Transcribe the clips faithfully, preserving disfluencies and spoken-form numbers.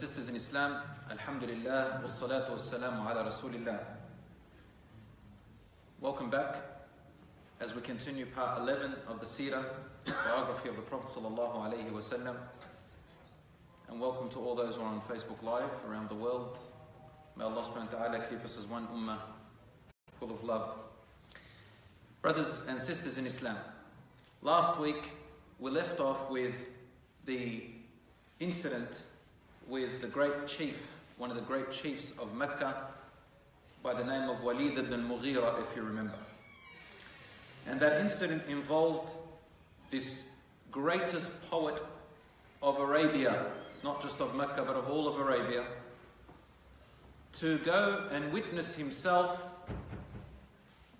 Sisters in Islam, alhamdulillah, wassalatu wassalamu ala rasulillah. Welcome back as we continue part eleven of the Seerah, biography of the Prophet sallallahu alayhi wasallam. And welcome to all those who are on Facebook Live around the world. May Allah subhanahu wa ta'ala keep us as one ummah full of love. Brothers and sisters in Islam, last week we left off with the incident with the great chief, one of the great chiefs of Mecca, by the name of Waleed ibn al-Mughira, if you remember. And that incident involved this greatest poet of Arabia, not just of Mecca, but of all of Arabia, to go and witness himself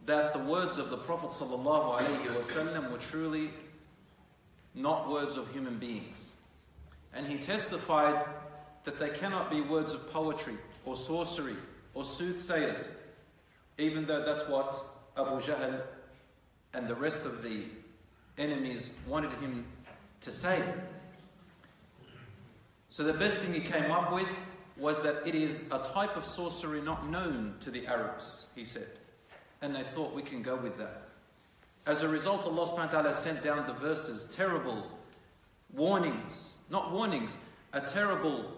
that the words of the Prophet ﷺ were truly not words of human beings. And he testified that they cannot be words of poetry or sorcery or soothsayers, even though that's what Abu Jahl and the rest of the enemies wanted him to say. So the best thing he came up with was that it is a type of sorcery not known to the Arabs, he said. And they thought, we can go with that. As a result, Allah subhanahu wa ta'ala sent down the verses, terrible warnings, not warnings, a terrible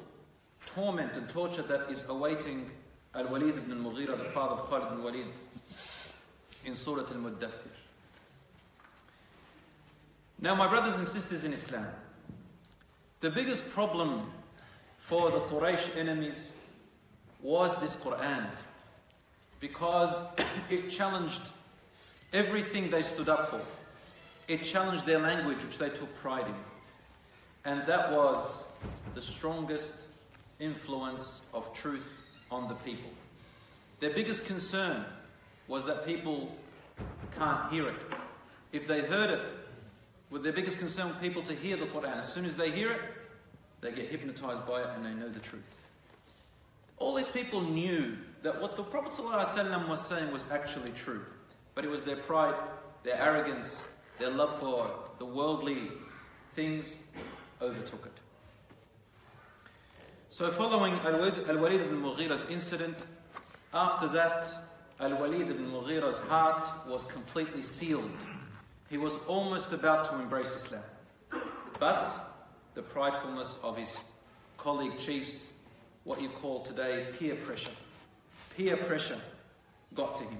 torment and torture that is awaiting Al-Waleed ibn al-Mughira, the father of Khalid ibn al-Waleed, in Surah al-Mudaththir. Now, my brothers and sisters in Islam, the biggest problem for the Quraysh enemies was this Qur'an, because it challenged everything they stood up for. It challenged their language, which they took pride in. And that was the strongest influence of truth on the people. Their biggest concern was that people can't hear it. If they heard it, with their biggest concern was people to hear the Qur'an. As soon as they hear it, they get hypnotized by it and they know the truth. All these people knew that what the Prophet ﷺ was saying was actually true. But it was their pride, their arrogance, their love for the worldly things overtook it. So following Al-Waleed ibn Mughira's incident, after that, Al-Waleed ibn Mughira's heart was completely sealed. He was almost about to embrace Islam. But the pridefulness of his colleague chiefs, what you call today peer pressure, peer pressure got to him.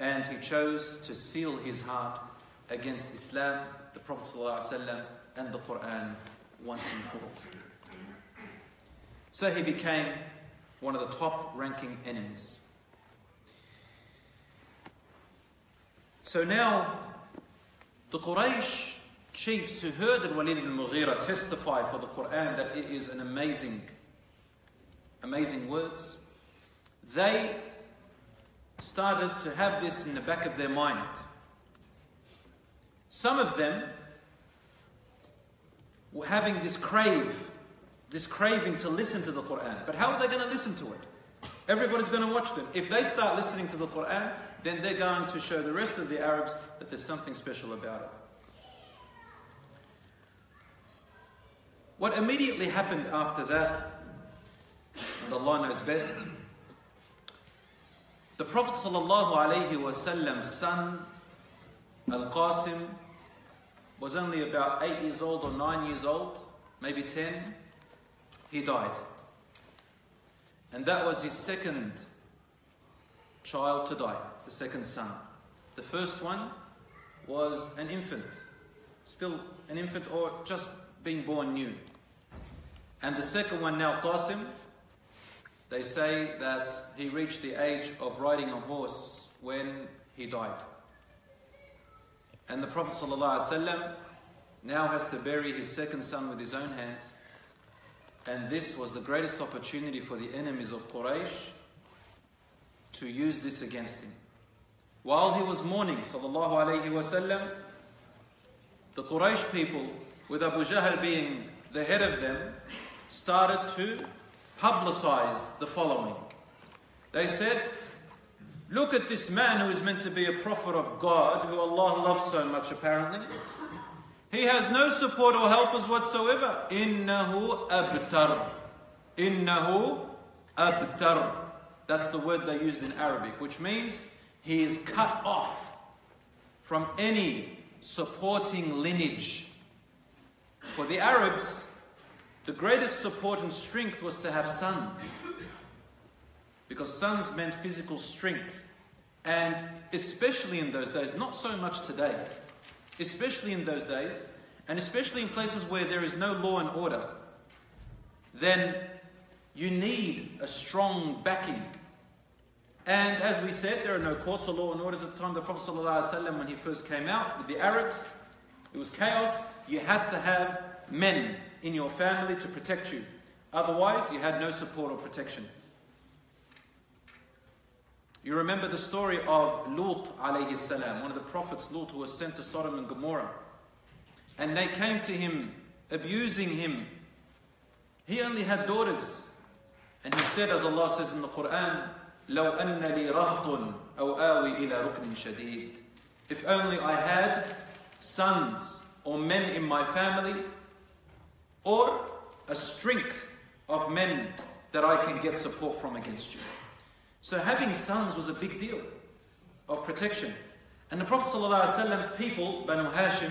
And he chose to seal his heart against Islam, the Prophet ﷺ, and the Qur'an once and for all. So he became one of the top-ranking enemies. So now, the Quraysh chiefs who heard that Waleed ibn Mughira testify for the Qur'an that it is an amazing, amazing words, they started to have this in the back of their mind. Some of them were having this crave, this craving to listen to the Qur'an. But how are they going to listen to it? Everybody's going to watch them. If they start listening to the Qur'an, then they're going to show the rest of the Arabs that there's something special about it. What immediately happened after that, and Allah knows best, the Prophet ﷺ's son, Al-Qasim, was only about eight years old or nine years old, maybe ten, he died. And that was his second child to die, the second son. The first one was an infant, still an infant or just being born new. And the second one now, Qasim, they say that he reached the age of riding a horse when he died. And the Prophet ﷺ now has to bury his second son with his own hands. And this was the greatest opportunity for the enemies of Quraysh to use this against him. While he was mourning, ﷺ, the Quraysh people, with Abu Jahl being the head of them, started to publicize the following. They said, look at this man who is meant to be a prophet of God, who Allah loves so much apparently. He has no support or helpers whatsoever. Innahu abtar. Innahu abtar. That's the word they used in Arabic, which means he is cut off from any supporting lineage. For the Arabs, the greatest support and strength was to have sons, because sons meant physical strength. And especially in those days, not so much today, especially in those days, and especially in places where there is no law and order, then you need a strong backing. And as we said, there are no courts or law and orders at the time. The Prophet ﷺ, when he first came out with the Arabs, it was chaos. You had to have men in your family to protect you. Otherwise, you had no support or protection. You remember the story of Lut alayhi salam, one of the prophets, Lut, who was sent to Sodom and Gomorrah. And they came to him, abusing him. He only had daughters. And he said, as Allah says in the Quran, لَوْ أَنَّ لِي رَهْطٌ أَوْ آوِي إِلَى رُكْنٍ شَدِيدٍ. If only I had sons or men in my family, or a strength of men that I can get support from against you. So having sons was a big deal of protection. And the Prophet ﷺ's people, Banu Hashim,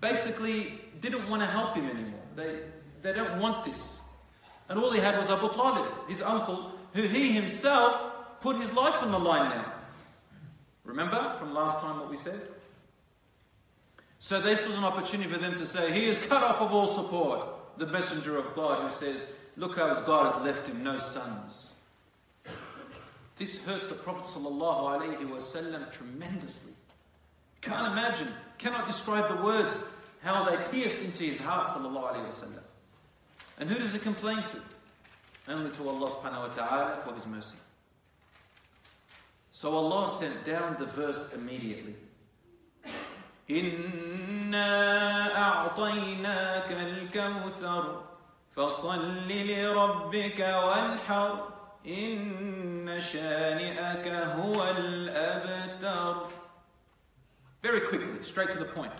basically didn't want to help him anymore. They, they don't want this. And all he had was Abu Talib, his uncle, who he himself put his life on the line now. Remember from last time what we said? So this was an opportunity for them to say, he is cut off of all support. The messenger of God who says, look how his God has left him, no sons. This hurt the Prophet ﷺ tremendously. Can't imagine, cannot describe the words, how they pierced into his heart ﷺ. And who does he complain to? Only to Allah subhanahu wa ta'ala for his mercy. So Allah sent down the verse immediately. إِنَّا أَعْطَيْنَاكَ الْكَوْثَرُ فَصَلِّ لِرَبِّكَ وَانْحَرْ إِنَّ شَانِئَكَ هُوَ الْأَبْتَرُ. Very quickly, straight to the point.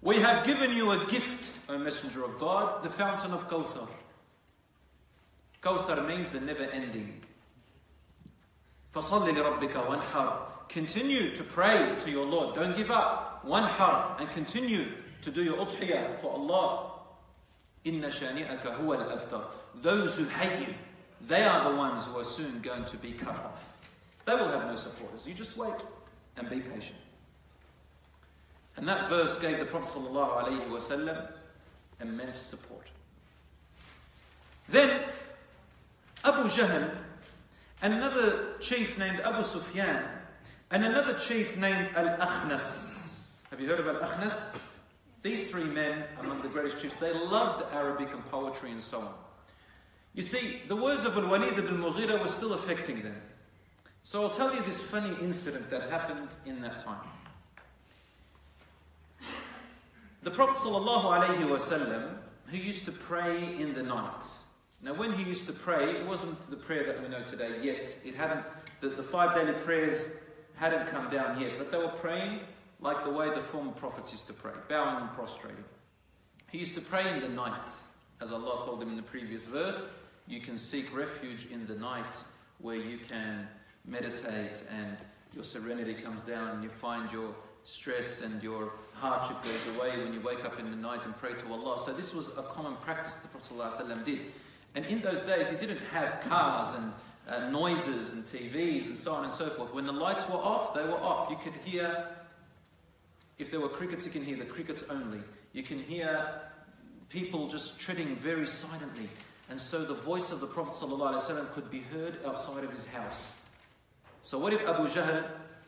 We have given you a gift, O Messenger of God, the fountain of Kawthar. Kawthar means the never-ending. فَصَلِّ لِرَبِّكَ وَانْحَرْ. Continue to pray to your Lord. Don't give up. وَانْحَرْ, and continue to do your udhiyah for Allah. إِنَّ شَانِئَكَ هُوَ الْأَبْتَرُ. Those who hate you, they are the ones who are soon going to be cut off. They will have no supporters. You just wait and be patient. And that verse gave the Prophet ﷺ immense support. Then Abu Jahl and another chief named Abu Sufyan and another chief named Al-Akhnas. Have you heard of Al-Akhnas? These three men, among the greatest chiefs, they loved Arabic and poetry and so on. You see, the words of Al-Waleed ibn al-Mughira were still affecting them. So I'll tell you this funny incident that happened in that time. The Prophet ﷺ, who used to pray in the night. Now when he used to pray, it wasn't the prayer that we know today yet. It hadn't, the, the five daily prayers hadn't come down yet, but they were praying like the way the former prophets used to pray, bowing and prostrating. He used to pray in the night, as Allah told him in the previous verse, you can seek refuge in the night where you can meditate and your serenity comes down and you find your stress and your hardship goes away when you wake up in the night and pray to Allah. So this was a common practice the Prophet ﷺ did. And in those days, he didn't have cars and uh, noises and T Vs and so on and so forth. When the lights were off, they were off. You could hear... If there were crickets, you can hear the crickets only. You can hear people just treading very silently. And so the voice of the Prophet ﷺ could be heard outside of his house. So what did Abu Jahl,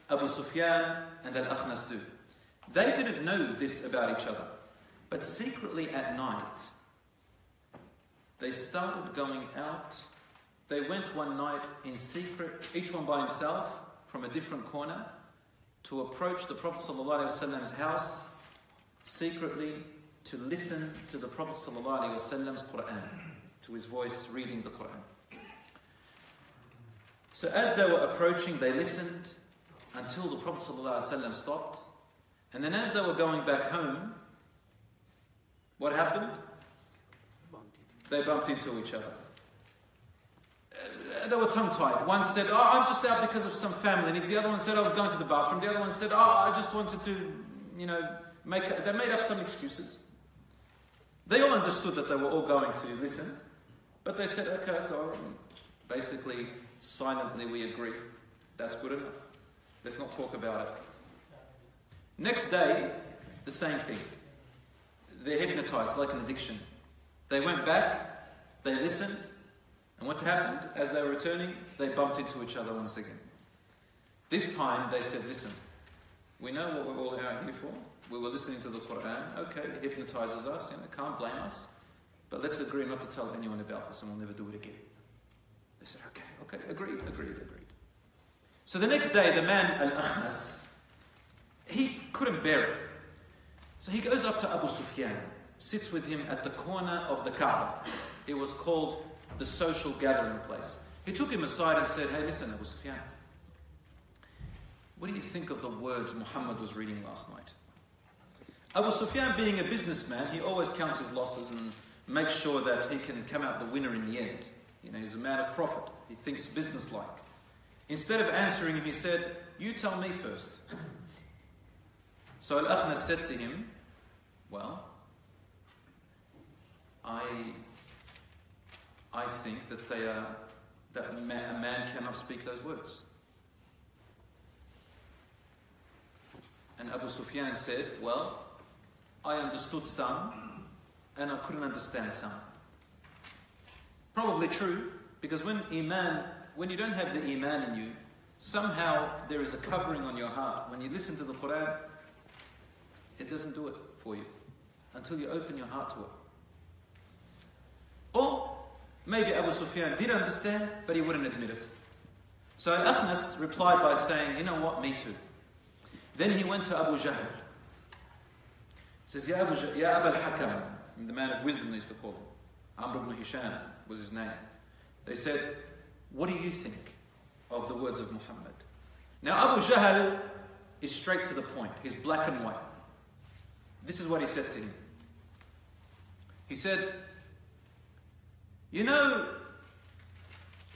Abu Sufyan and Al-Akhnas do? They didn't know this about each other. But secretly at night, they started going out. They went one night in secret, each one by himself, from a different corner, to approach the Prophet ﷺ's house secretly to listen to the Prophet ﷺ's Qur'an, to his voice reading the Qur'an. So as they were approaching, they listened until the Prophet ﷺ stopped. And then as they were going back home, what happened? They bumped into each other. Uh, they were tongue-tied. One said, oh, I'm just out because of some family needs. The other one said, I was going to the bathroom. The other one said, oh, I just wanted to, you know, make... They made up some excuses. They all understood that they were all going to listen. But they said, okay, go on. Basically, silently we agree. That's good enough. Let's not talk about it. Next day, the same thing. They're hypnotized like an addiction. They went back, they listened, and what happened? As they were returning, they bumped into each other once again. This time, they said, listen, we know what we're all out here for. We were listening to the Quran. Okay, it hypnotizes us, and it can't blame us. But let's agree not to tell anyone about this, and we'll never do it again. They said, okay, okay, agreed, agreed, agreed. So the next day, the man, Al-Akhnas, he couldn't bear it. So he goes up to Abu Sufyan, sits with him at the corner of the Kaaba. It was called the social gathering place. He took him aside and said, hey, listen, Abu Sufyan, what do you think of the words Muhammad was reading last night? Abu Sufyan, being a businessman, he always counts his losses and makes sure that he can come out the winner in the end. You know, he's a man of profit. He thinks business-like. Instead of answering him, he said, you tell me first. So Al-Akhnas said to him, well, I, I think that they are, that a man cannot speak those words. And Abu Sufyan said, well, I understood some, and I couldn't understand some. Probably true, because when iman, when you don't have the iman in you, somehow there is a covering on your heart. When you listen to the Quran, it doesn't do it for you until you open your heart to it. Or maybe Abu Sufyan did understand, but he wouldn't admit it. So Al-Akhnas replied by saying, you know what, me too. Then he went to Abu Jahl. He says, Ya Abu Jahl, Ya Abu al-Hakam, the man of wisdom they used to call him. Amr ibn Hisham was his name. They said, what do you think of the words of Muhammad? Now Abu Jahl is straight to the point. He's black and white. This is what he said to him. He said, you know,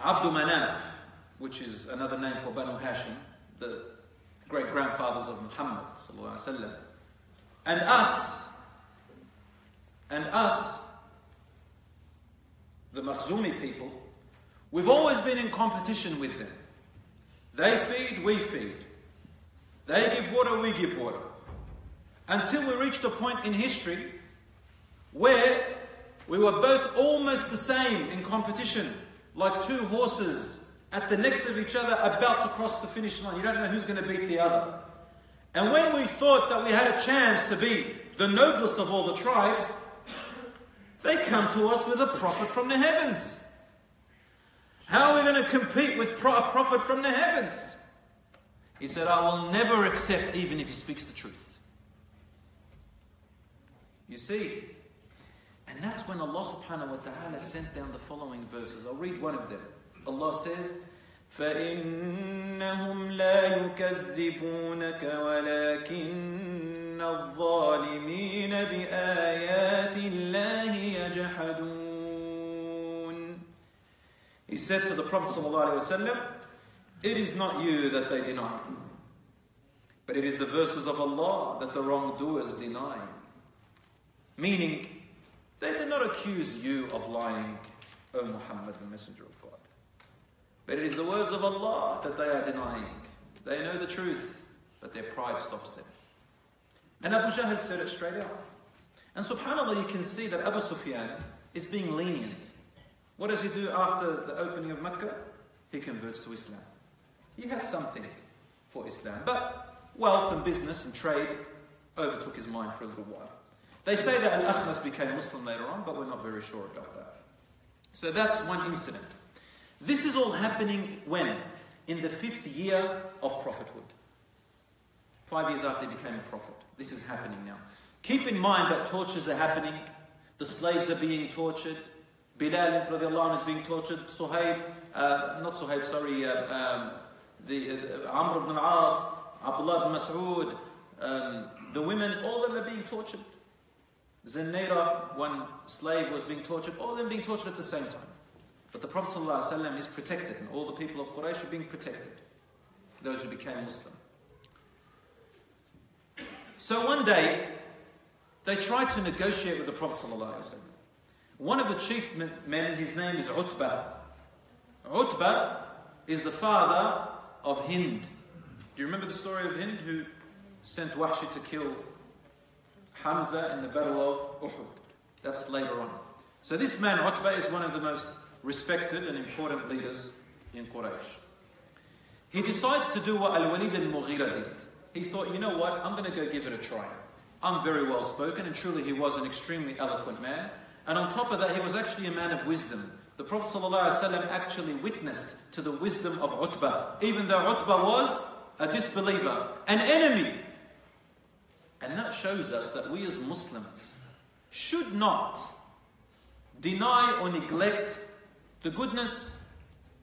Abdu Manaf, which is another name for Banu Hashim, the great-grandfathers of Muhammad ﷺ, and us, and us, the Makhzumi people, we've always been in competition with them. They feed, we feed. They give water, we give water. Until we reached a point in history where we were both almost the same in competition, like two horses at the necks of each other about to cross the finish line. You don't know who's going to beat the other. And when we thought that we had a chance to be the noblest of all the tribes, they come to us with a prophet from the heavens. How are we going to compete with a prophet from the heavens? He said, I will never accept even if he speaks the truth. You see, and that's when Allah subhanahu wa ta'ala sent down the following verses. I'll read one of them. Allah says, فَإِنَّهُمْ لَا يُكَذِّبُونَكَ وَلَكِنَّ الظَّالِمِينَ بِآيَاتِ اللَّهِ يَجْحَدُونَ. He said to the Prophet sallallahu alayhi wa sallam, it is not you that they deny, but it is the verses of Allah that the wrongdoers deny. Meaning, they did not accuse you of lying, O Muhammad, the Messenger of God. But it is the words of Allah that they are denying. They know the truth, but their pride stops them. And Abu Jahl said it straight out. And subhanAllah, you can see that Abu Sufyan is being lenient. What does he do after the opening of Mecca? He converts to Islam. He has something for Islam. But wealth and business and trade overtook his mind for a little while. They say that Al-Akhnas became Muslim later on, but we're not very sure about that. So that's one incident. This is all happening when? In the fifth year of prophethood. Five years after he became a prophet. This is happening now. Keep in mind that tortures are happening. The slaves are being tortured. Bilal radiallahu anhu is being tortured. Suhaib, uh, not Suhaib, sorry, uh, um, the, uh, Amr ibn al-As, Abdullah ibn Mas'ud, um, the women, all of them are being tortured. Zanira, one slave, was being tortured. All of them being tortured at the same time. But the Prophet ﷺ is protected, and all the people of Quraysh are being protected, those who became Muslim. So one day, they tried to negotiate with the Prophet ﷺ. One of the chief men, his name is Utbah. Utbah is the father of Hind. Do you remember the story of Hind, who sent Wahshi to kill Hamza in the Battle of Uhud? That's later on. So this man, Utbah, is one of the most respected and important leaders in Quraysh. He decides to do what Al-Waleed ibn al-Mughira did. He thought, you know what, I'm going to go give it a try. I'm very well spoken, and truly he was an extremely eloquent man. And on top of that, he was actually a man of wisdom. The Prophet ﷺ actually witnessed to the wisdom of Utbah, even though Utbah was a disbeliever, an enemy. And that shows us that we as Muslims should not deny or neglect the goodness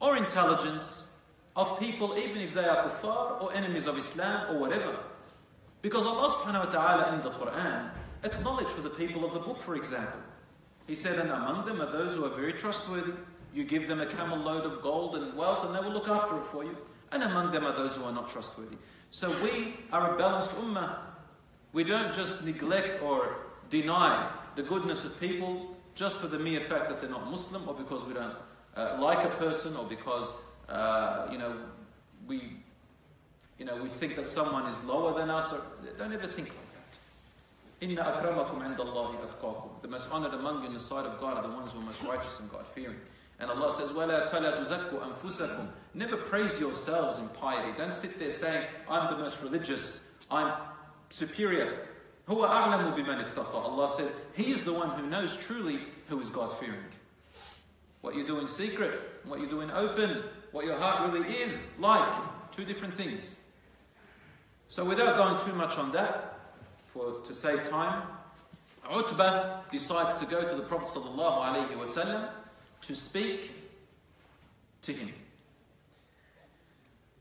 or intelligence of people, even if they are kuffar or enemies of Islam or whatever. Because Allah subhanahu wa ta'ala in the Quran acknowledged for the people of the book, for example. He said, and among them are those who are very trustworthy. You give them a camel load of gold and wealth and they will look after it for you. And among them are those who are not trustworthy. So we are a balanced ummah. We don't just neglect or deny the goodness of people just for the mere fact that they're not Muslim, or because we don't uh, like a person, or because uh, you know we you know we think that someone is lower than us. Or, don't ever think like that. Inna akramakum indallahi atqakum. The most honoured among you in the sight of God are the ones who are most righteous and God fearing. And Allah says, "Wala tuzakku anfusakum." Never praise yourselves in piety. Don't sit there saying, "I'm the most religious. I'm superior." Huwa a'lamu biman ittaqa. Allah says, He is the one who knows truly who is God-fearing. What you do in secret, what you do in open, what your heart really is like. Two different things. So without going too much on that, for to save time, Utbah decides to go to the Prophet ﷺ to speak to him.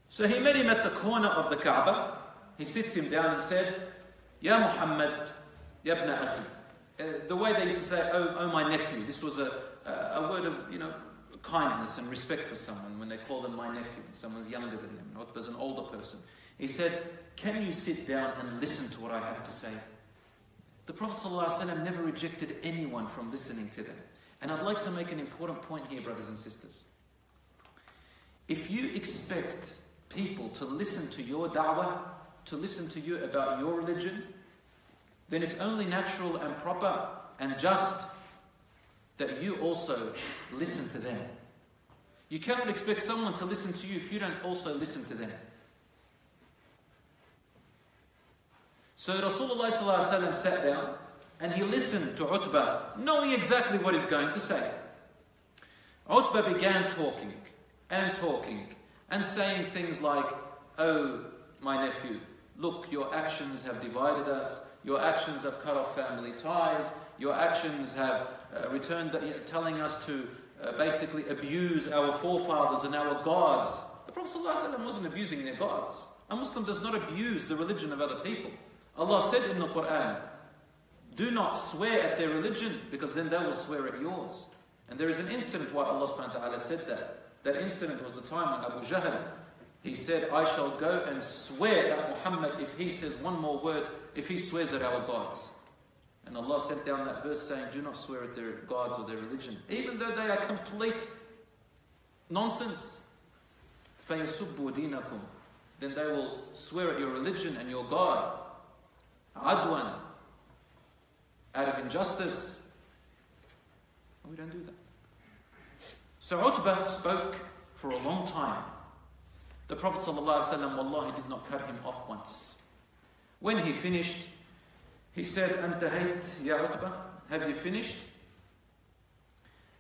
So he met him at the corner of the Kaaba. He sits him down and said, Ya Muhammad, Ya ibn akhi. Uh, the way they used to say, oh, oh my nephew. This was a, a, a word of, you know, kindness and respect for someone when they call them my nephew. Someone's younger than him, not as an older person. He said, can you sit down and listen to what I have to say? The Prophet ﷺ never rejected anyone from listening to them. And I'd like to make an important point here, brothers and sisters. If you expect people to listen to your da'wah, to listen to you about your religion, then it's only natural and proper and just that you also listen to them. You cannot expect someone to listen to you if you don't also listen to them. So Rasulullah sallallahu alaihi wasallam sat down and he listened to Utbah, knowing exactly what he's going to say. Utbah began talking and talking and saying things like, oh, my nephew, look, your actions have divided us. Your actions have cut off family ties. Your actions have uh, returned, the, telling us to uh, basically abuse our forefathers and our gods. The Prophet ﷺ wasn't abusing their gods. A Muslim does not abuse the religion of other people. Allah said in the Quran, do not swear at their religion, because then they will swear at yours. And there is an incident why Allah subhanahu wa ta'ala said that. That incident was the time when Abu Jahl, he said, I shall go and swear at Muhammad if he says one more word, if he swears at our gods. And Allah sent down that verse saying, do not swear at their gods or their religion, even though they are complete nonsense. فَيَسُبُّوا دِينَكُمْ. Then they will swear at your religion and your God. Adwan. Out of injustice. We don't do that. So Utbah spoke for a long time. The Prophet ﷺ, wallahi, did not cut him off once. When he finished, he said, Antahayt, ya Utbah, have you finished?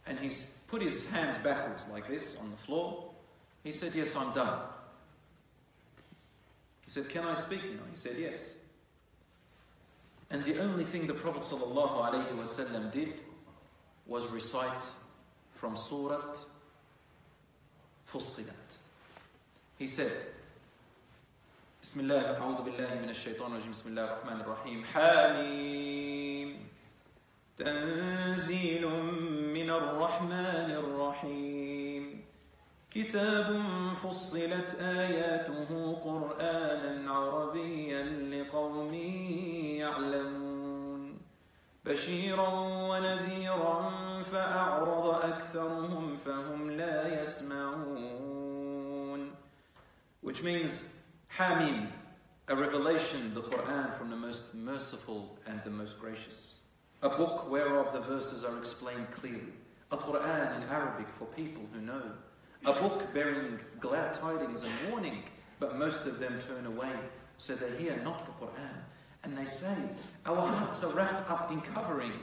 And he put his hands backwards like this on the floor. He said, yes, I'm done. He said, can I speak now? He said, yes. And the only thing the Prophet ﷺ did was recite from Surah Fussilat. He said, Bismillah, a'udhu billahi minash shaitan rajim, bismillah ar-Rahman ar-Rahim, Hamim. تنزيل من الرحمن الرحيم كتاب فصلت آياته قرآنا عربيا لقوم يعلمون بشيرا ونذيرا فأعرض أكثرهم فهم لا يسمعون. Which means Hamim, a revelation, the Quran, from the most merciful and the most gracious. A book whereof the verses are explained clearly. A Quran in Arabic for people who know. A book bearing glad tidings and warning, but most of them turn away, so they hear not the Quran. And they say, our hearts are wrapped up in covering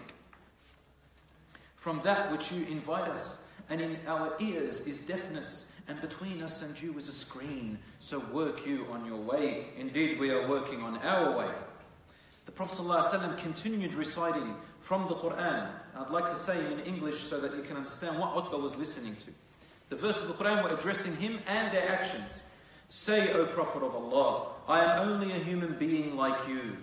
from that which you invite us, and in our ears is deafness, and between us and you is a screen, so work you on your way. Indeed, we are working on our way. The Prophet ﷺ continued reciting from the Qur'an. I'd like to say in English so that you can understand what Utbah was listening to. The verses of the Qur'an were addressing him and their actions. Say, O Prophet of Allah, I am only a human being like you.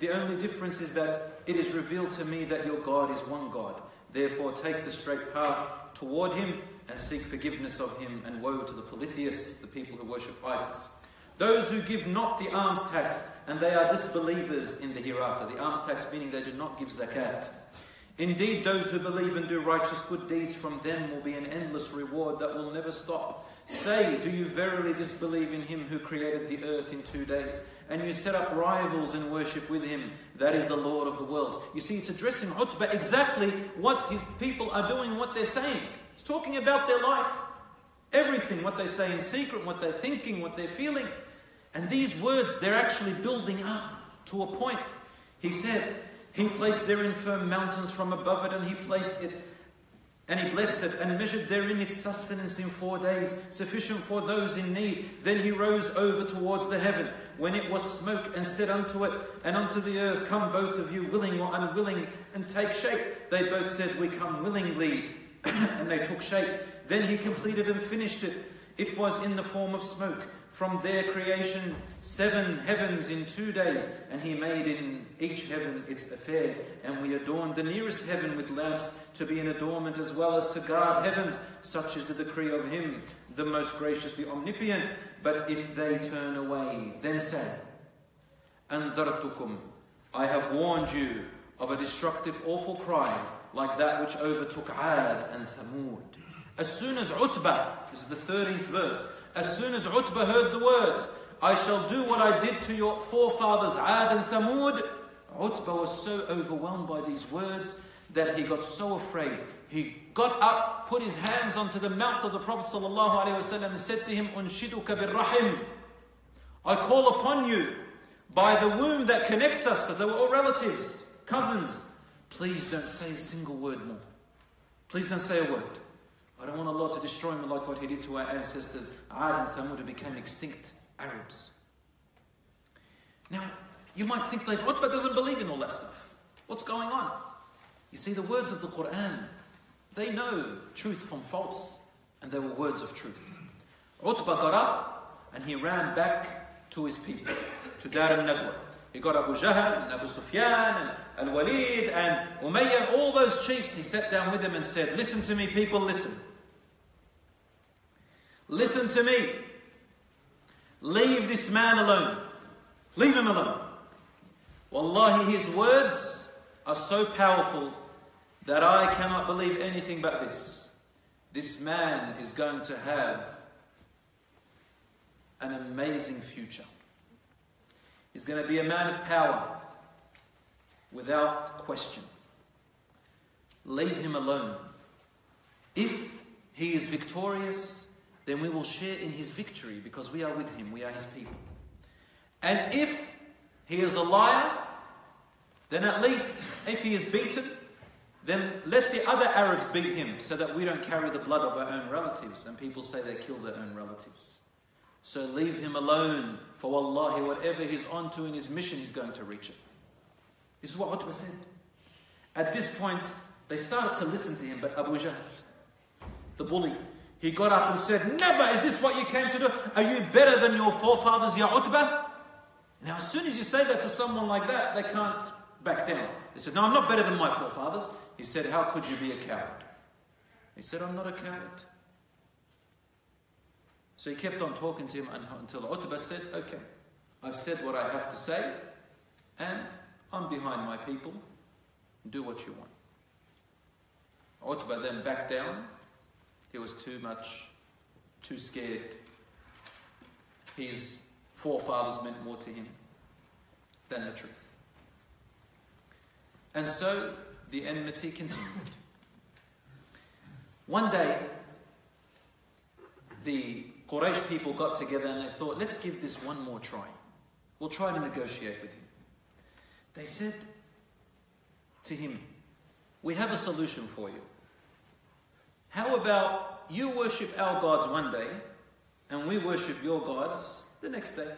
The only difference is that it is revealed to me that your God is one God. Therefore take the straight path toward him and seek forgiveness of him, and woe to the polytheists, the people who worship idols. Those who give not the alms tax, and they are disbelievers in the hereafter. The alms tax meaning they do not give zakat. Indeed, those who believe and do righteous good deeds, from them will be an endless reward that will never stop. Say, do you verily disbelieve in him who created the earth in two days, and you set up rivals in worship with him? That is the Lord of the world. You see, it's addressing Utbah exactly what his people are doing, what they're saying. It's talking about their life. Everything, what they say in secret, what they're thinking, what they're feeling. And these words, they're actually building up to a point. He said, he placed therein firm mountains from above it, and he placed it, and he blessed it, and measured therein its sustenance in four days, sufficient for those in need. Then he rose over towards the heaven, when it was smoke, and said unto it, and unto the earth, come both of you, willing or unwilling, and take shape. They both said, we come willingly, and they took shape. Then he completed and finished it. It was in the form of smoke. From their creation, seven heavens in two days, and he made in each heaven its affair. And we adorned the nearest heaven with lamps, to be an adornment as well as to guard heavens. Such is the decree of him, the most gracious, the omnipotent. But if they turn away, then say, Anzartukum, I have warned you of a destructive, awful crime, like that which overtook Aad and Thamud. As soon as Utbah, this is the thirteenth verse, as soon as Utbah heard the words, I shall do what I did to your forefathers Aad and Thamud, Utbah was so overwhelmed by these words that he got so afraid. He got up, put his hands onto the mouth of the Prophet ﷺ and said to him, Unshiduka birrahim, I call upon you by the womb that connects us, because they were all relatives, cousins. Please don't say a single word more. Please don't say a word. I don't want Allah to destroy me like what he did to our ancestors, Aad and Thamud, who became extinct Arabs. Now, you might think that Utbah doesn't believe in all that stuff. What's going on? You see, the words of the Qur'an, they know truth from false, and they were words of truth. Utbah got up, and he ran back to his people, to Dar al-Nadwa. He got Abu Jahl and Abu Sufyan and Al-Waleed and Umayyad, all those chiefs. He sat down with them and said, listen to me, people, listen. Listen to me. Leave this man alone. Leave him alone. Wallahi, his words are so powerful that I cannot believe anything but this. This man is going to have an amazing future. He's going to be a man of power, without question. Leave him alone. If he is victorious, then we will share in his victory, because we are with him, we are his people. And if he is a liar, then at least if he is beaten, then let the other Arabs beat him, so that we don't carry the blood of our own relatives. And people say they kill their own relatives. So leave him alone, for wallahi, whatever he's onto in his mission, he's going to reach it. This is what Utbah said. At this point, they started to listen to him, but Abu Jahl, the bully, he got up and said, never is this what you came to do. Are you better than your forefathers, Ya Utbah? Now, as soon as you say that to someone like that, they can't back then. They said, no, I'm not better than my forefathers. He said, how could you be a coward? He said, I'm not a coward. So he kept on talking to him until Utbah said, okay, I've said what I have to say, and I'm behind my people. Do what you want. Utbah then backed down. He was too much, too scared. His forefathers meant more to him than the truth. And so the enmity continued. One day, the Quraysh people got together and they thought, let's give this one more try. We'll try to negotiate with him. They said to him, we have a solution for you. How about you worship our gods one day and we worship your gods the next day?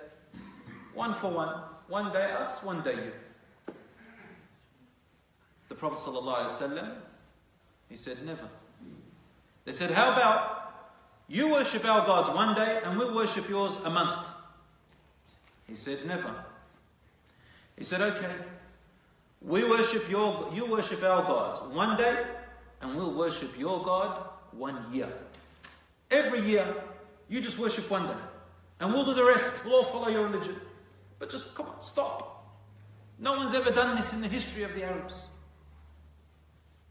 One for one. One day us, one day you. The Prophet ﷺ, he said, never. They said, how about you worship our gods one day and we worship yours a month? He said, never. He said, okay, we worship your, you worship our gods one day and we'll worship your God one year. Every year, you just worship one day and we'll do the rest. We'll all follow your religion. But just come on, stop. No one's ever done this in the history of the Arabs.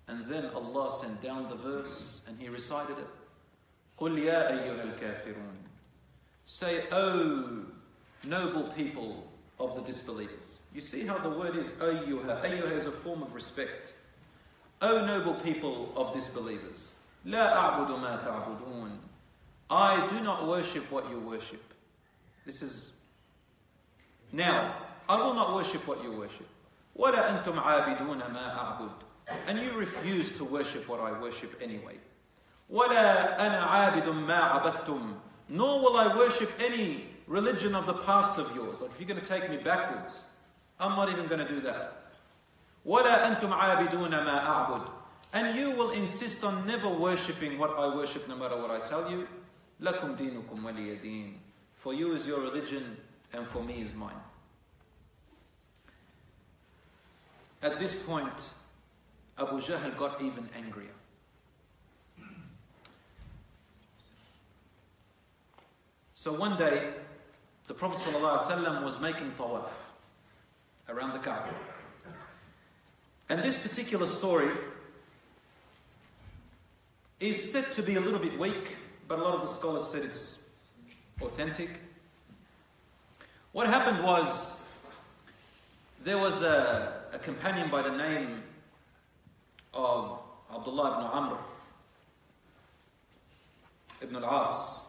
And then Allah sent down the verse and he recited it. قُلْ يَا أَيُّهَا الْكَافِرُونَ. Say, O noble people of the disbelievers. You see how the word is أَيُّهَا. أَيُّهَا is a form of respect. O noble people of disbelievers. لَا أَعْبُدُ مَا تَعْبُدُونَ. I do not worship what you worship. This is... Now, I will not worship what you worship. وَلَا أَنْتُمْ عَابِدُونَ مَا أَعْبُدُ. And you refuse to worship what I worship anyway. وَلَا أَنَا عَابِدٌ مَا عَبَدْتُمْ. Nor will I worship any religion of the past of yours. Like if you're going to take me backwards, I'm not even going to do that. وَلَا أَنْتُمْ عَابِدُونَ مَا أَعْبُدْ. And you will insist on never worshipping what I worship no matter what I tell you. لَكُمْ دِينُكُمْ وَلِيَ دِينٌ. For you is your religion and for me is mine. At this point, Abu Jahl got even angrier. So one day, the Prophet ﷺ was making tawaf around the Kaaba. And this particular story is said to be a little bit weak, but a lot of the scholars said it's authentic. What happened was, there was a, a companion by the name of Abdullah ibn Amr ibn al-As.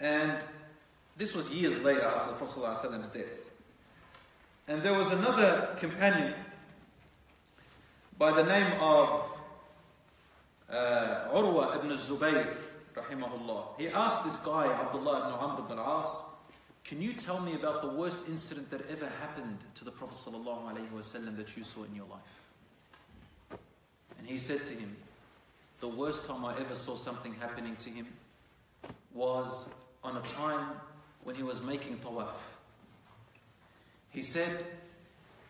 And this was years later after the Prophet ﷺ's death. And there was another companion by the name of uh, Urwa ibn Zubayr, rahimahullah. He asked this guy, Abdullah ibn Amr ibn al-As, can you tell me about the worst incident that ever happened to the Prophet ﷺ that you saw in your life? And he said to him, the worst time I ever saw something happening to him was on a time when he was making tawaf. He said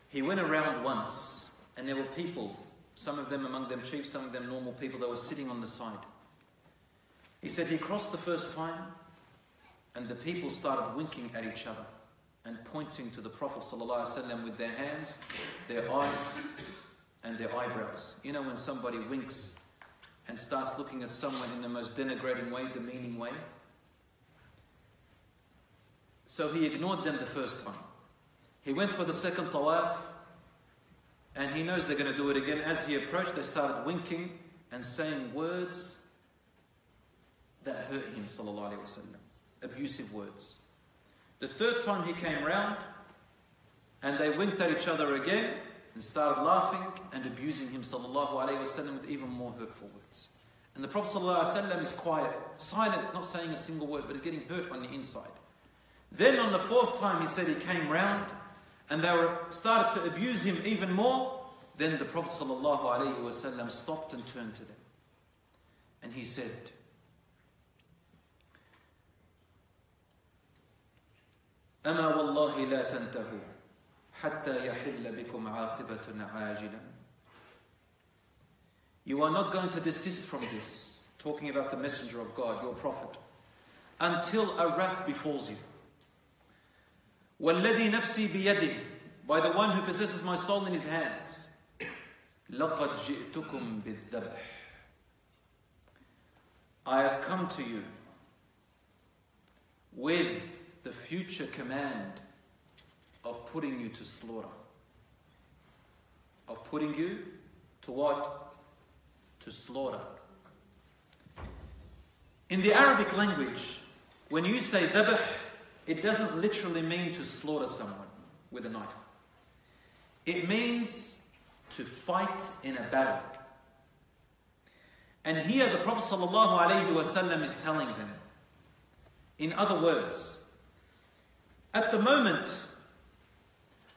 he went around once and there were people, some of them among them chiefs, some of them normal people, that were sitting on the side. He said he crossed the first time and the people started winking at each other and pointing to the Prophet ﷺ with their hands, their eyes and their eyebrows. You know when somebody winks and starts looking at someone in the most denigrating way, demeaning way? So he ignored them the first time. He went for the second tawaf, and he knows they're going to do it again. As he approached, they started winking and saying words that hurt him, sallallahu alaihi wasallam, abusive words. The third time he came round, and they winked at each other again, and started laughing and abusing him, sallallahu alaihi wasallam, with even more hurtful words. And the Prophet sallallahu alaihi wasallam is quiet, silent, not saying a single word, but is getting hurt on the inside. Then on the fourth time, he said he came round and they were, started to abuse him even more. Then the Prophet ﷺ stopped and turned to them. And he said, أَمَا وَاللَّهِ لَا تَنْتَهُوا حَتَّى يَحِلَّ بِكُمْ عَاقِبَةٌ عَاجِلًا. You are not going to desist from this, talking about the messenger of God, your prophet, until a wrath befalls you. وَالَّذِي نَفْسِي بِيَدِهِ, by the one who possesses my soul in his hands. لَقَدْ جِئْتُكُمْ بِالذَّبْحِ, I have come to you with the future command of putting you to slaughter. Of putting you to what? To slaughter. In the Arabic language, when you say dhabh, it doesn't literally mean to slaughter someone with a knife. It means to fight in a battle. And here the Prophet ﷺ is telling them, in other words, at the moment,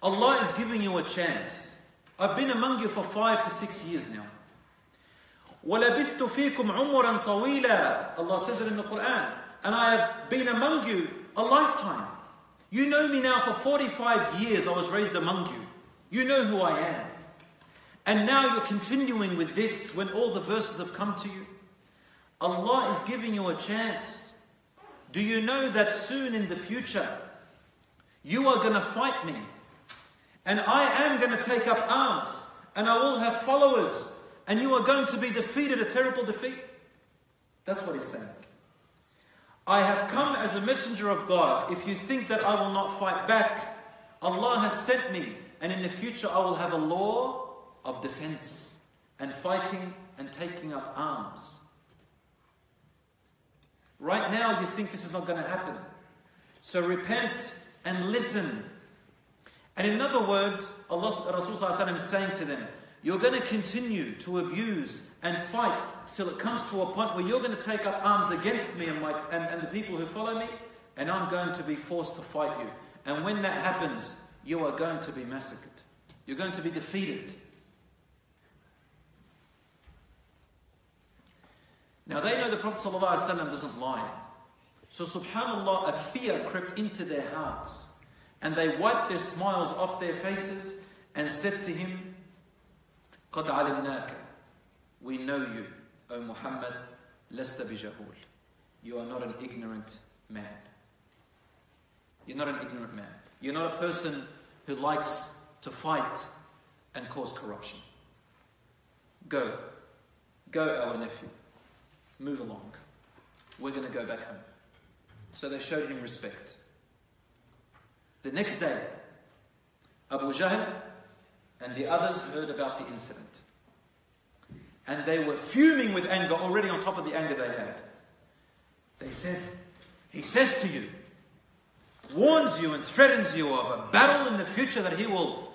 Allah is giving you a chance. I've been among you for five to six years now. وَلَبِثْتُ فِيكُمْ عُمُرًا طَوِيلًا, Allah says it in the Quran. And I have been among you a lifetime. You know me now for forty-five years. I was raised among you. You know who I am. And now you're continuing with this when all the verses have come to you. Allah is giving you a chance. Do you know that soon in the future, you are going to fight me? And I am going to take up arms. And I will have followers. And you are going to be defeated, a terrible defeat. That's what he's saying. I have come as a messenger of God. If you think that I will not fight back, Allah has sent me. And in the future I will have a law of defense and fighting and taking up arms. Right now you think this is not going to happen. So repent and listen. And in another word, Allah, Rasulullah is saying to them, you're going to continue to abuse and fight till it comes to a point where you're going to take up arms against me and, my, and, and the people who follow me, and I'm going to be forced to fight you. And when that happens, you are going to be massacred. You're going to be defeated. Now they know the Prophet ﷺ doesn't lie. So subhanAllah, a fear crept into their hearts. And they wiped their smiles off their faces and said to him, قَدْ عَلِمْنَاكَ, we know you, O Muhammad, لَسْتَ بِجَهُولٍ, you are not an ignorant man. You're not an ignorant man. You're not a person who likes to fight and cause corruption. Go. Go, our nephew. Move along. We're going to go back home. So they showed him respect. The next day, Abu Jahl and the others heard about the incident. And they were fuming with anger, already on top of the anger they had. They said, he says to you, warns you and threatens you of a battle in the future that he will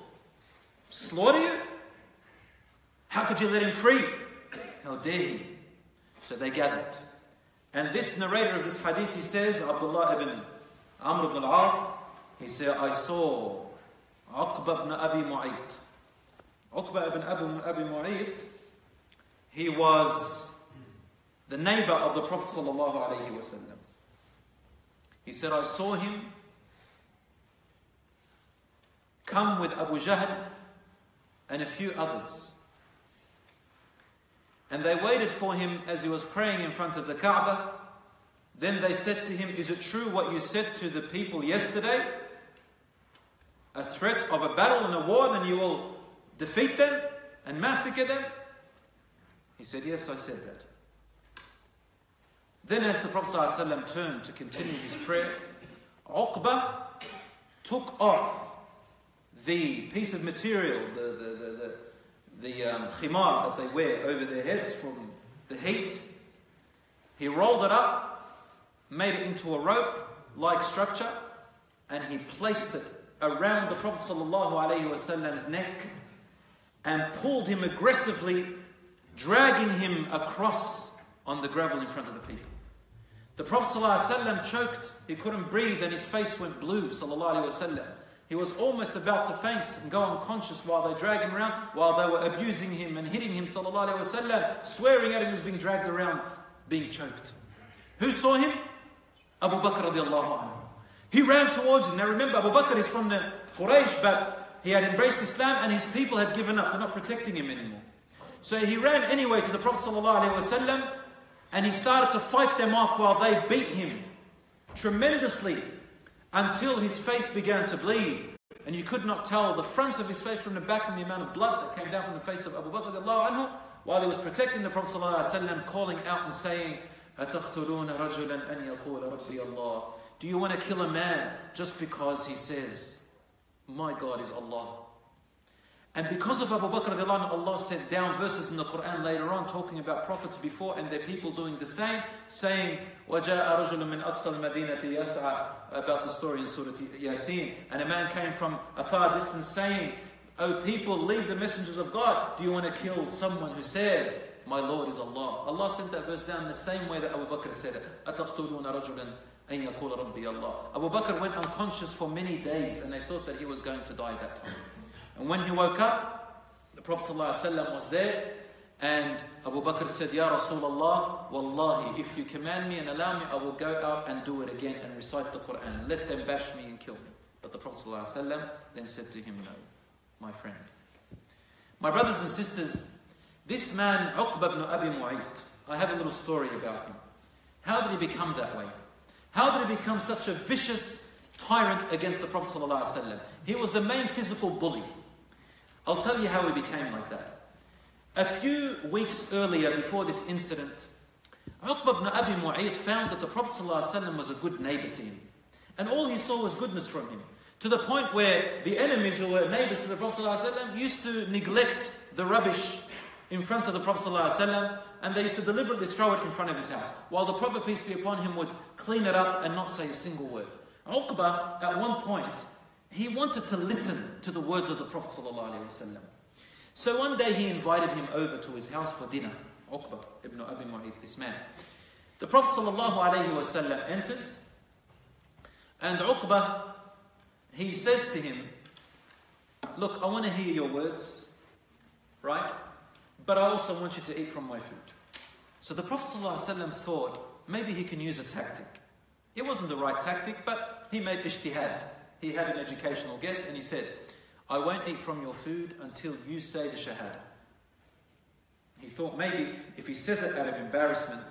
slaughter you? How could you let him free? How dare he? So they gathered. And this narrator of this hadith, he says, Abdullah ibn Amr ibn al-As, he said, I saw Uqba ibn Abi Mu'ayt. Uqba ibn Abi Mu'ayt, he was the neighbor of the Prophet sallallahu alaihi wasallam. He said, I saw him come with Abu Jahl and a few others. And they waited for him as he was praying in front of the Kaaba. Then they said to him, is it true what you said to the people yesterday? A threat of a battle and a war, then you will defeat them and massacre them? He said, yes, I said that. Then as the Prophet ﷺ turned to continue his prayer, Uqba took off the piece of material, the, the, the, the, the um, khimar that they wear over their heads from the heat. He rolled it up, made it into a rope-like structure, and he placed it around the Prophet ﷺ's neck and pulled him aggressively, dragging him across on the gravel in front of the people. The Prophet ﷺ choked, he couldn't breathe, and his face went blue, ﷺ. He was almost about to faint and go unconscious while they dragged him around, while they were abusing him and hitting him, ﷺ, swearing at him as being dragged around, being choked. Who saw him? Abu Bakr radiallahu anhu. He ran towards him. Now remember, Abu Bakr is from the Quraysh, but he had embraced Islam and his people had given up. They're not protecting him anymore. So he ran anyway to the Prophet ﷺ and he started to fight them off while they beat him tremendously until his face began to bleed. And you could not tell the front of his face from the back and the amount of blood that came down from the face of Abu Bakr anhu, while he was protecting the Prophet ﷺ, calling out and saying, أَتَقْتُلُونَ رَجُلًا أَنْ يَقُولَ رَبِّيَ اللَّهِ. Do you want to kill a man just because he says, my God is Allah? And because of Abu Bakr radiallahu anhu, Allah sent down verses in the Quran later on talking about prophets before and their people doing the same, saying, وَجَاءَ رَجُلٌ مِنْ أَقْصَى الْمَدِينَةِ يَسْعَى, about the story in Surah Yasin. And a man came from a far distance saying, O people, leave the messengers of God. Do you want to kill someone who says, my Lord is Allah? Allah sent that verse down the same way that Abu Bakr said it. أَتَقْتُلُونَ رَجُلًا أَنْ يَقُولَ رَبِّيَ اللَّهِ. Abu Bakr went unconscious for many days and they thought that he was going to die that time. And when he woke up, the Prophet ﷺ was there, and Abu Bakr said, Ya Rasulullah, wallahi, if you command me and allow me, I will go out and do it again and recite the Quran. Let them bash me and kill me. But the Prophet ﷺ then said to him, no, my friend. My brothers and sisters, this man, Uqba ibn Abi Mu'ayt, I have a little story about him. How did he become that way? How did he become such a vicious tyrant against the Prophet ﷺ? He was the main physical bully. I'll tell you how he became like that. A few weeks earlier, before this incident, Uqba ibn Abi Mu'ayt found that the Prophet ﷺ was a good neighbor to him. And all he saw was goodness from him. To the point where the enemies who were neighbors to the Prophet ﷺ used to neglect the rubbish in front of the Prophet ﷺ, and they used to deliberately throw it in front of his house, while the Prophet, peace be upon him, would clean it up and not say a single word. Uqba, at one point, he wanted to listen to the words of the Prophet ﷺ. So one day he invited him over to his house for dinner. Uqba ibn Abi Mu'ayt, this man. The Prophet ﷺ enters, and Uqba, he says to him, look, I want to hear your words, right? But I also want you to eat from my food. So the Prophet ﷺ thought, maybe he can use a tactic. It wasn't the right tactic, but he made ijtihad. He had an educational guess and he said, I won't eat from your food until you say the shahada. He thought maybe if he says it out of embarrassment,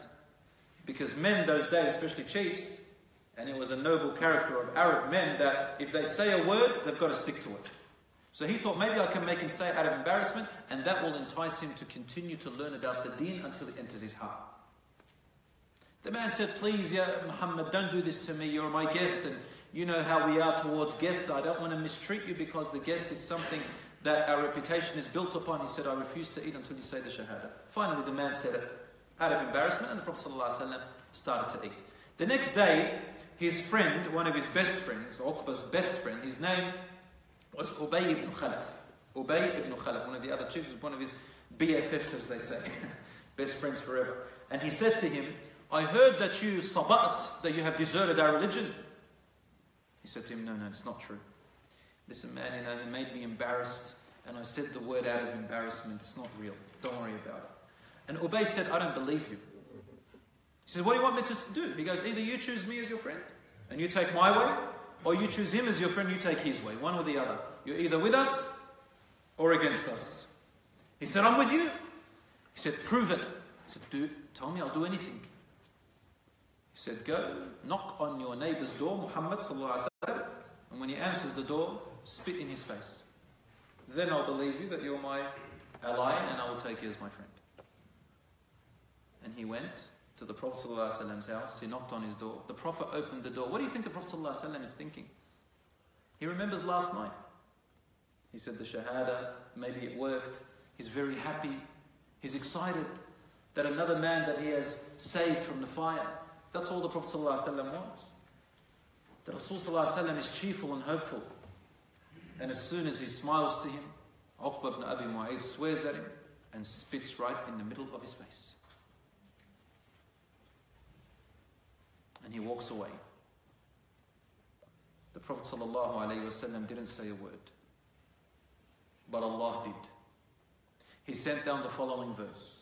because men those days, especially chiefs, and it was a noble character of Arab men that if they say a word, they've got to stick to it. So he thought maybe I can make him say it out of embarrassment and that will entice him to continue to learn about the deen until it enters his heart. The man said, please, Ya Muhammad, don't do this to me. You're my guest and you know how we are towards guests. I don't want to mistreat you because the guest is something that our reputation is built upon. He said, I refuse to eat until you say the shahada. Finally, the man said it out of embarrassment and the Prophet ﷺ started to eat. The next day, his friend, one of his best friends, Uqba's best friend, his name was Ubayy ibn Khalaf. Ubayy ibn Khalaf, one of the other chiefs, was one of his B F Fs, as they say. Best friends forever. And he said to him, I heard that you sabat, that you have deserted our religion. He said to him, no, no, it's not true. Listen, man, you know, it made me embarrassed, and I said the word out of embarrassment. It's not real. Don't worry about it. And Ubayy said, I don't believe you. He said, what do you want me to do? He goes, either you choose me as your friend, and you take my way, or you choose him as your friend, you take his way. One or the other. You're either with us, or against us. He said, I'm with you. He said, prove it. He said, do, tell me, I'll do anything. He said, go, knock on your neighbor's door, Muhammad sallallahu alaihi wasallam, and when he answers the door, spit in his face. Then I'll believe you that you're my ally and I will take you as my friend. And he went to the Prophet sallallahu alaihi wasallam's house, he knocked on his door. The Prophet opened the door. What do you think the Prophet sallallahu alaihi wasallam is thinking? He remembers last night. He said the shahada, maybe it worked. He's very happy. He's excited that another man that he has saved from the fire. That's all the Prophet ﷺ wants. The Rasul ﷺ is cheerful and hopeful. And as soon as he smiles to him, Uqba ibn Abi Mu'ayt swears at him and spits right in the middle of his face. And he walks away. The Prophet ﷺ didn't say a word. But Allah did. He sent down the following verse.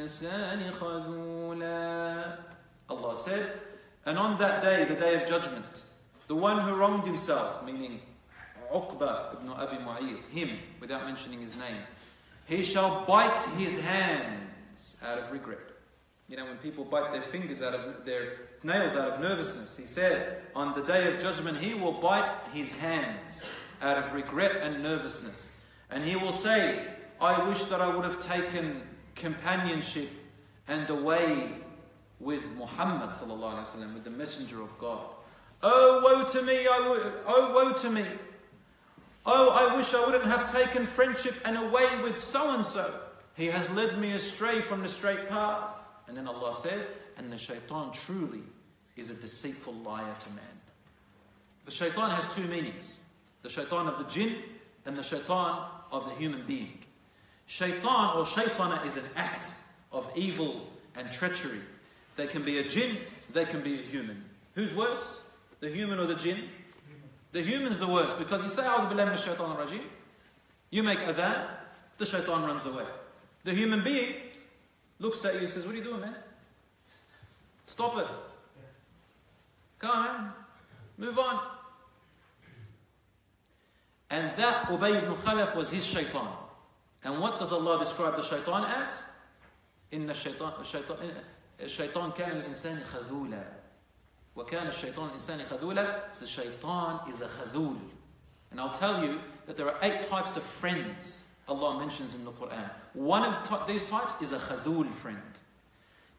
لِلْإِنسَانِ خَذُولًا. Allah said, and on that day, the day of judgment, the one who wronged himself, meaning Uqba ibn Abi Mu'ayt, him, without mentioning his name, he shall bite his hands out of regret. You know, when people bite their fingers out of their nails out of nervousness, he says, on the day of judgment, he will bite his hands out of regret and nervousness. And he will say, I wish that I would have taken companionship and a way with Muhammad sallallahu alaihi wasallam, with the messenger of God. Oh, woe to me, oh, oh, woe to me. Oh, I wish I wouldn't have taken friendship and a way with so-and-so. He has led me astray from the straight path. And then Allah says, and the shaitan truly is a deceitful liar to man. The shaitan has two meanings. The shaitan of the jinn and the shaitan of the human being. Shaitan or shaitana is an act of evil and treachery. They can be a jinn, they can be a human. Who's worse? The human or the jinn? The human's the worst, because you say, A'udhu billahi minash shaitanir rajim, you make adhan, the shaitan runs away. The human being looks at you and says, what are you doing, man? Stop it. Come on, man. Move on. And that Ubayy ibn Khalaf was his shaitan. And what does Allah describe the shaitan as? Inna shaitan, shaitan, الشيطان كان الإنسان خذولا وكان الشيطان الإنسان خذولا. The shaitan is a khadul. And I'll tell you that there are eight types of friends Allah mentions in the Quran. One of these types is a khadul friend.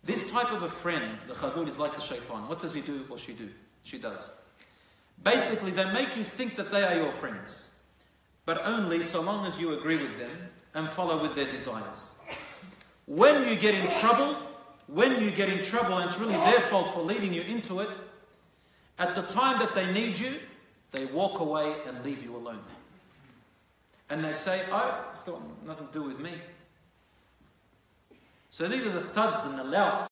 This type of a friend, the khadul, is like the shaitan. What does he do or she do? She does. Basically, they make you think that they are your friends, but only so long as you agree with them and follow with their desires. When you get in trouble, When you get in trouble, and it's really their fault for leading you into it, at the time that they need you, they walk away and leave you alone. And they say, oh, it's got nothing to do with me. So these are the thuds and the louts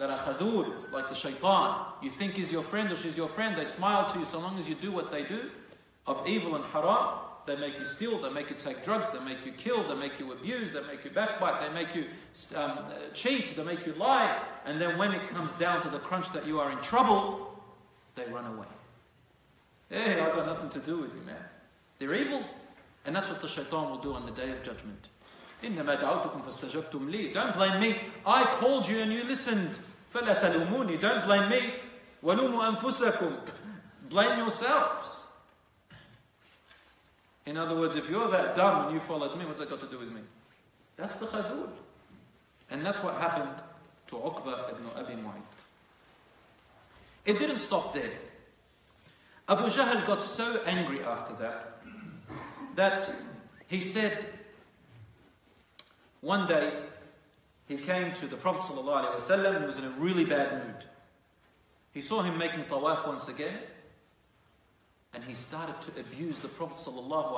that are khaduls, like the shaitan. You think he's your friend or she's your friend, they smile to you so long as you do what they do of evil and haram. They make you steal, they make you take drugs, they make you kill, they make you abuse, they make you backbite, they make you um, cheat, they make you lie. And then when it comes down to the crunch that you are in trouble, they run away. Hey, I've got nothing to do with you, man. They're evil. And that's what the shaitan will do on the day of judgment. Don't blame me. I called you and you listened. Don't blame me. Blame yourselves. In other words, if you're that dumb and you followed me, what's that got to do with me? That's the khadul. And that's what happened to Uqba ibn Abi Mu'ayt. It didn't stop there. Abu Jahl got so angry after that, that he said, one day he came to the Prophet ﷺ and he was in a really bad mood. He saw him making tawaf once again, and he started to abuse the Prophet sallallahu alaihi wasallam.